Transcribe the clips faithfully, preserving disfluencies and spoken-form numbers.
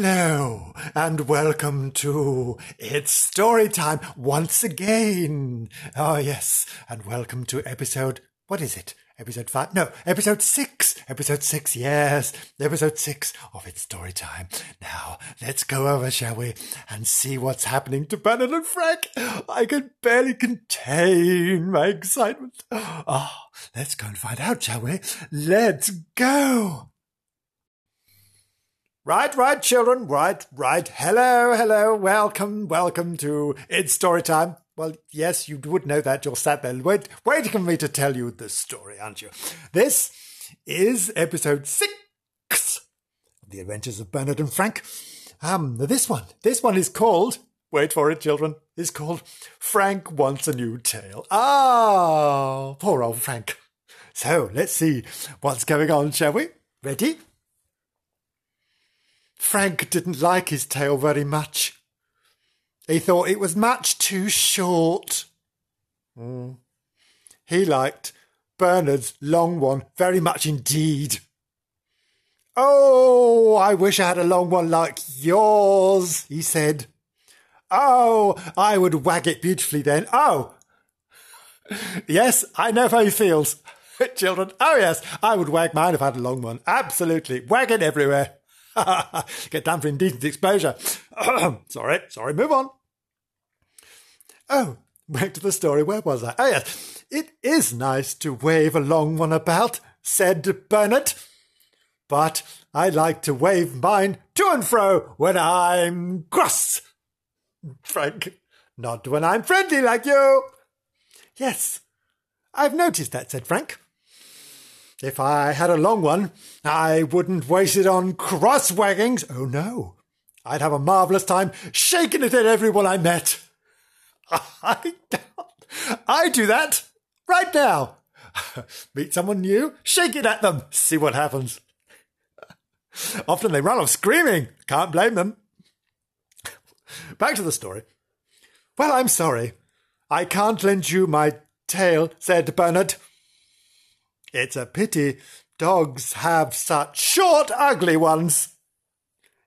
Hello, and welcome to It's Story Time once again. Oh, yes, and welcome to episode, what is it? Episode five? No, episode six. Episode six, yes. Episode six of It's Story Time. Now, let's go over, shall we, and see what's happening to Bernard and Frank. I can barely contain my excitement. Oh, let's go and find out, shall we? Let's go. Right, right, children, right, right. Hello, hello, welcome, welcome to It's Story Time. Well, yes, you would know that. You're sat there wait, waiting for me to tell you the story, aren't you? This is episode six of The Adventures of Bernard and Frank. Um, this one, this one is called, wait for it, children, is called Frank Wants a New Tale. Ah, poor old Frank. So let's see what's going on, shall we? Ready? Frank didn't like his tale very much. He thought it was much too short. Mm. He liked Bernard's long one very much indeed. Oh, I wish I had a long one like yours, he said. Oh, I would wag it beautifully then. Oh, yes, I know how he feels. Children, oh yes, I would wag mine if I had a long one. Absolutely, wag it everywhere. Get done for indecent exposure. sorry, sorry, move on. Oh, back to the story. Where was I? Oh, yes. It is nice to wave a long one about, said Bernard. But I like to wave mine to and fro when I'm cross. Frank, not when I'm friendly like you. Yes, I've noticed that, said Frank. If I had a long one, I wouldn't waste it on cross-waggings. Oh, no. I'd have a marvellous time shaking it at everyone I met. I, I do that right now. Meet someone new, shake it at them, see what happens. Often they run off screaming. Can't blame them. Back to the story. Well, I'm sorry. I can't lend you my tail, said Bernard. It's a pity dogs have such short, ugly ones.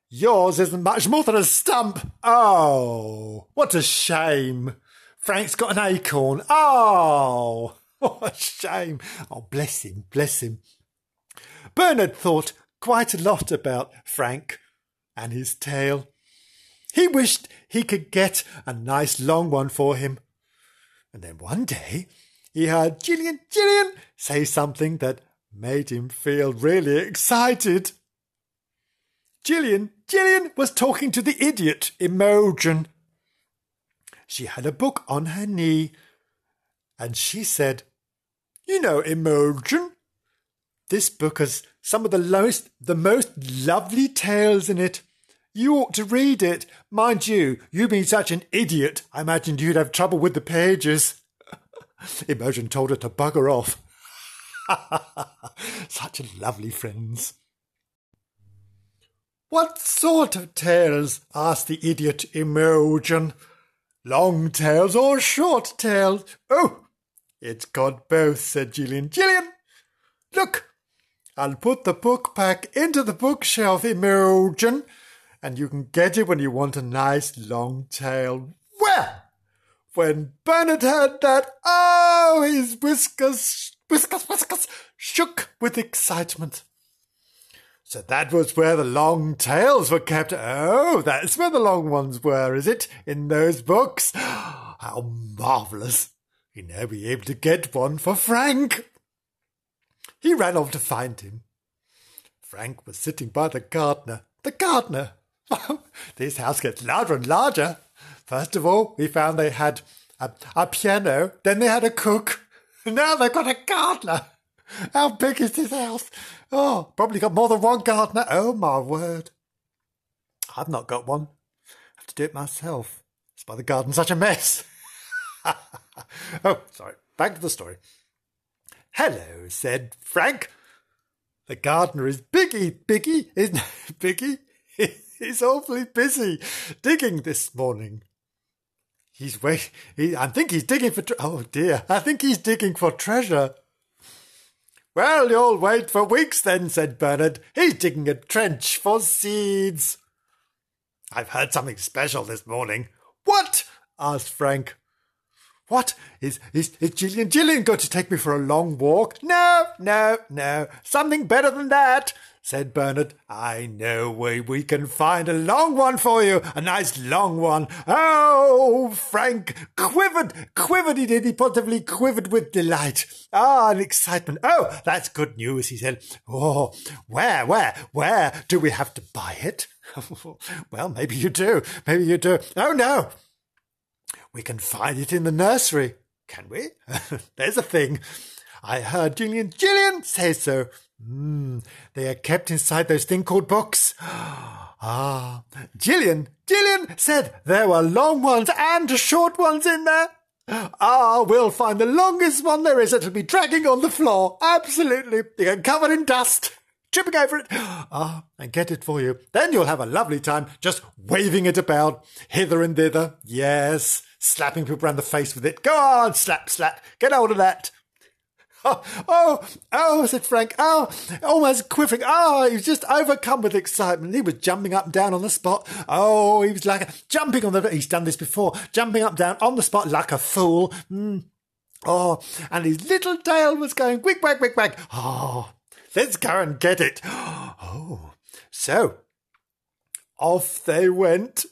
Yours isn't much more than a stump. Oh, what a shame. Frank's got an acorn. Oh, what a shame. Oh, bless him, bless him. Bernard thought quite a lot about Frank and his tail. He wished he could get a nice long one for him. And then one day, he heard Gillian, Gillian say something that made him feel really excited. Gillian, Gillian was talking to the idiot, Imogen. She had a book on her knee, and she said, "You know, Imogen, this book has some of the lowest, the most lovely tales in it. You ought to read it. Mind you, you being such an idiot, I imagined you'd have trouble with the pages." Imogen told her to bugger off. Such lovely friends. "What sort of tales?" asked the idiot Imogen. "Long tales or short tales?" "Oh, it's got both," said Gillian. "Gillian, look, I'll put the book back into the bookshelf, Imogen, and you can get it when you want a nice long tale." Well, when Bernard heard that, oh, his whiskers, whiskers, whiskers, shook with excitement. So that was where the long tails were kept. Oh, that's where the long ones were, is it? In those books? How marvellous. He'd now be able to get one for Frank. He ran off to find him. Frank was sitting by the gardener. The gardener. This house gets larger and larger. First of all, we found they had a, a piano, then they had a cook. Now they've got a gardener. How big is this house? Oh, probably got more than one gardener. Oh, my word. I've not got one. I have to do it myself. That's why the garden's such a mess. Oh, sorry. Back to the story. "Hello," said Frank. "The gardener is biggie, biggie, isn't it, biggie? He's awfully busy digging this morning. He's wait. He, I think he's digging for. Tre oh dear! I think he's digging for treasure." "Well, you'll wait for weeks then," said Bernard. "He's digging a trench for seeds." I've heard something special this morning. What? Asked Frank. What? Is, is, is Gillian, Gillian going to take me for a long walk? No, no, no. Something better than that, said Bernard. I know where we can find a long one for you, a nice long one. Oh, Frank quivered, quivered he did, he positively quivered with delight. Ah, and excitement. Oh, that's good news, he said. Oh, where, where, where do we have to buy it? Well, maybe you do, maybe you do. Oh, no. We can find it in the nursery, can we? There's a thing. I heard Gillian, Gillian say so. Mm, they are kept inside those thing called books. Ah, Gillian, Gillian said there were long ones and short ones in there. Ah, we'll find the longest one there is. It'll be dragging on the floor. Absolutely. You're covered in dust. Tripping over it, ah, and get it for you. Then you'll have a lovely time just waving it about, hither and thither. Yes, slapping people round the face with it. Go on, slap, slap, get hold of that. Oh, oh, oh, said Frank, oh, almost quivering. Oh, he was just overcome with excitement. He was jumping up and down on the spot. Oh, he was like, a, jumping on the, he's done this before, jumping up and down on the spot like a fool. Mm. Oh, and his little tail was going, wig, wag, wig, wag. Oh, let's go and get it. Oh, so off they went.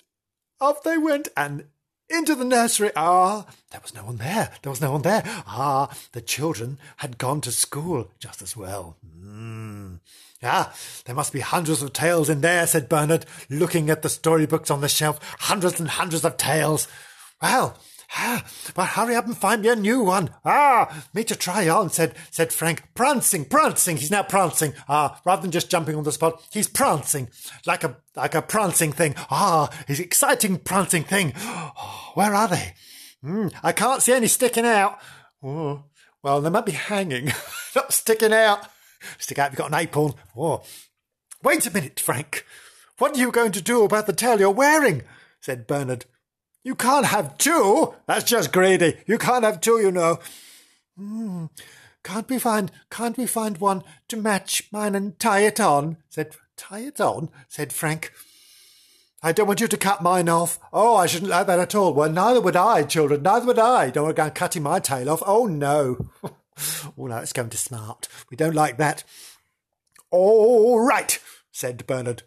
Off they went and into the nursery. Ah, there was no one there. There was no one there. Ah, the children had gone to school just as well. Mm. Ah, there must be hundreds of tales in there, said Bernard, looking at the storybooks on the shelf. Hundreds and hundreds of tales. Well, ah, but hurry up and find me a new one. Ah, me to try on, said said Frank. Prancing, prancing. He's now prancing. Ah, rather than just jumping on the spot, he's prancing like a like a prancing thing. Ah, his exciting prancing thing. Oh, where are they? Mm, I can't see any sticking out. Oh, well, they might be hanging, not sticking out. Stick out. You've got an apron. Oh, wait a minute, Frank. What are you going to do about the tail you're wearing? Said Bernard. You can't have two. That's just greedy. You can't have two, you know. Mm. Can't we find, can't we find one to match mine and tie it on? Said, tie it on? Said Frank. I don't want you to cut mine off. Oh, I shouldn't like that at all. Well, neither would I, children. Neither would I. Don't want to go cutting my tail off. Oh, no. Oh, no, it's going to smart. We don't like that. All right, said Bernard.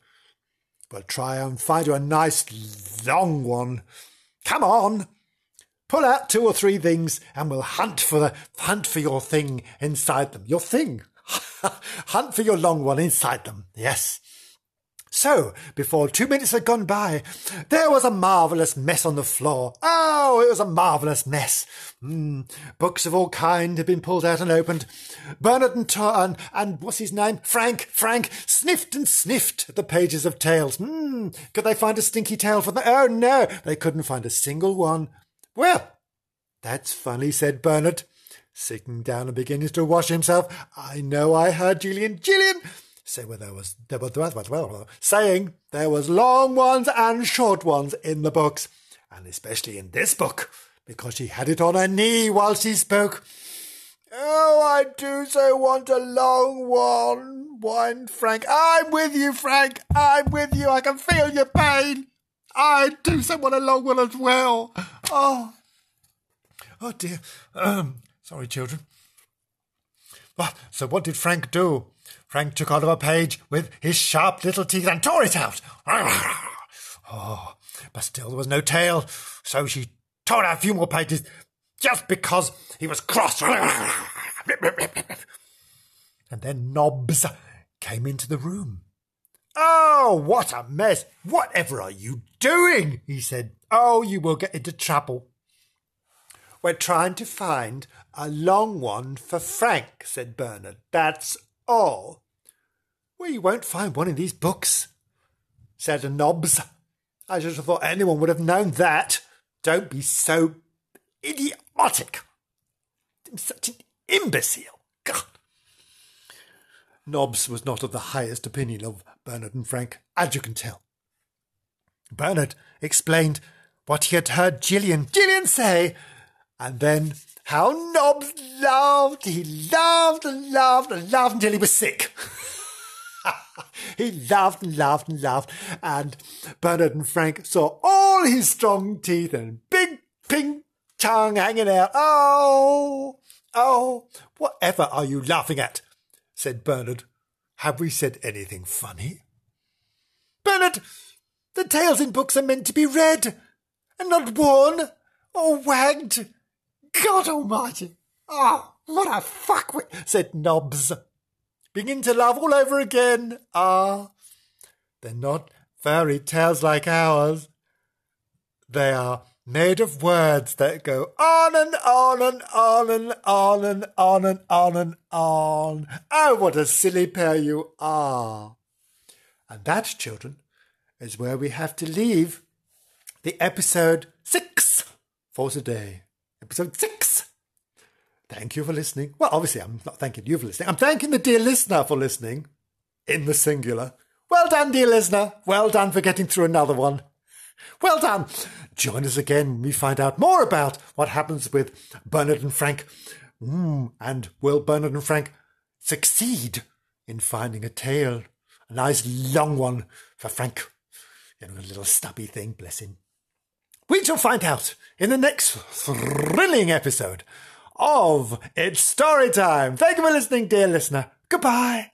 We'll try and find you a nice long one. Come on, pull out two or three things and we'll hunt for the hunt for your thing inside them. Your thing. Hunt for your long one inside them. Yes. So, before two minutes had gone by, there was a marvellous mess on the floor. Oh, it was a marvellous mess. Mm, books of all kind had been pulled out and opened. Bernard and, and, and what's his name? Frank, Frank, sniffed and sniffed at the pages of tales. Mm, could they find a stinky tale for them? Oh, no, they couldn't find a single one. Well, that's funny, said Bernard, sitting down and beginning to wash himself. I know I heard Gillian, Gillian... Say where there was there was well saying there was long ones and short ones in the books, and especially in this book, because she had it on her knee while she spoke. Oh, I do so want a long one, whined Frank. I'm with you, Frank. I'm with you. I can feel your pain. I do so want a long one as well. Oh, oh dear. Um, sorry, children. So what did Frank do? Frank took out of a page with his sharp little teeth and tore it out. Oh, but still there was no tail, so she tore out a few more pages just because he was cross. And then Nobbs came into the room. Oh, what a mess. Whatever are you doing? He said. Oh, you will get into trouble. We're trying to find a long one for Frank, said Bernard. That's all. Well, you won't find one in these books, said Nobbs. I should have thought anyone would have known that. Don't be so idiotic. I'm such an imbecile. God. Nobbs was not of the highest opinion of Bernard and Frank, as you can tell. Bernard explained what he had heard Gillian, Gillian say, and then how Nobbs laughed, he laughed and laughed and laughed until he was sick. He laughed and laughed and laughed, and Bernard and Frank saw all his strong teeth and big pink tongue hanging out. Oh, oh, whatever are you laughing at? Said Bernard. Have we said anything funny? Bernard, the tales in books are meant to be read and not worn or wagged. God almighty! Oh, what a fuckwit, said Nobbs. Begin to laugh all over again. Ah, they're not fairy tales like ours. They are made of words that go on and on and on and on and on and on and on. Oh, what a silly pair you are. And that, children, is where we have to leave the episode six for today. Episode six. Thank you for listening. Well, obviously, I'm not thanking you for listening. I'm thanking the dear listener for listening in the singular. Well done, dear listener. Well done for getting through another one. Well done. Join us again when we find out more about what happens with Bernard and Frank. Mm, and will Bernard and Frank succeed in finding a tale? A nice long one for Frank. You know, a little stubby thing, bless him. We shall find out in the next thrilling episode of It's Storytime. Thank you for listening, dear listener. Goodbye.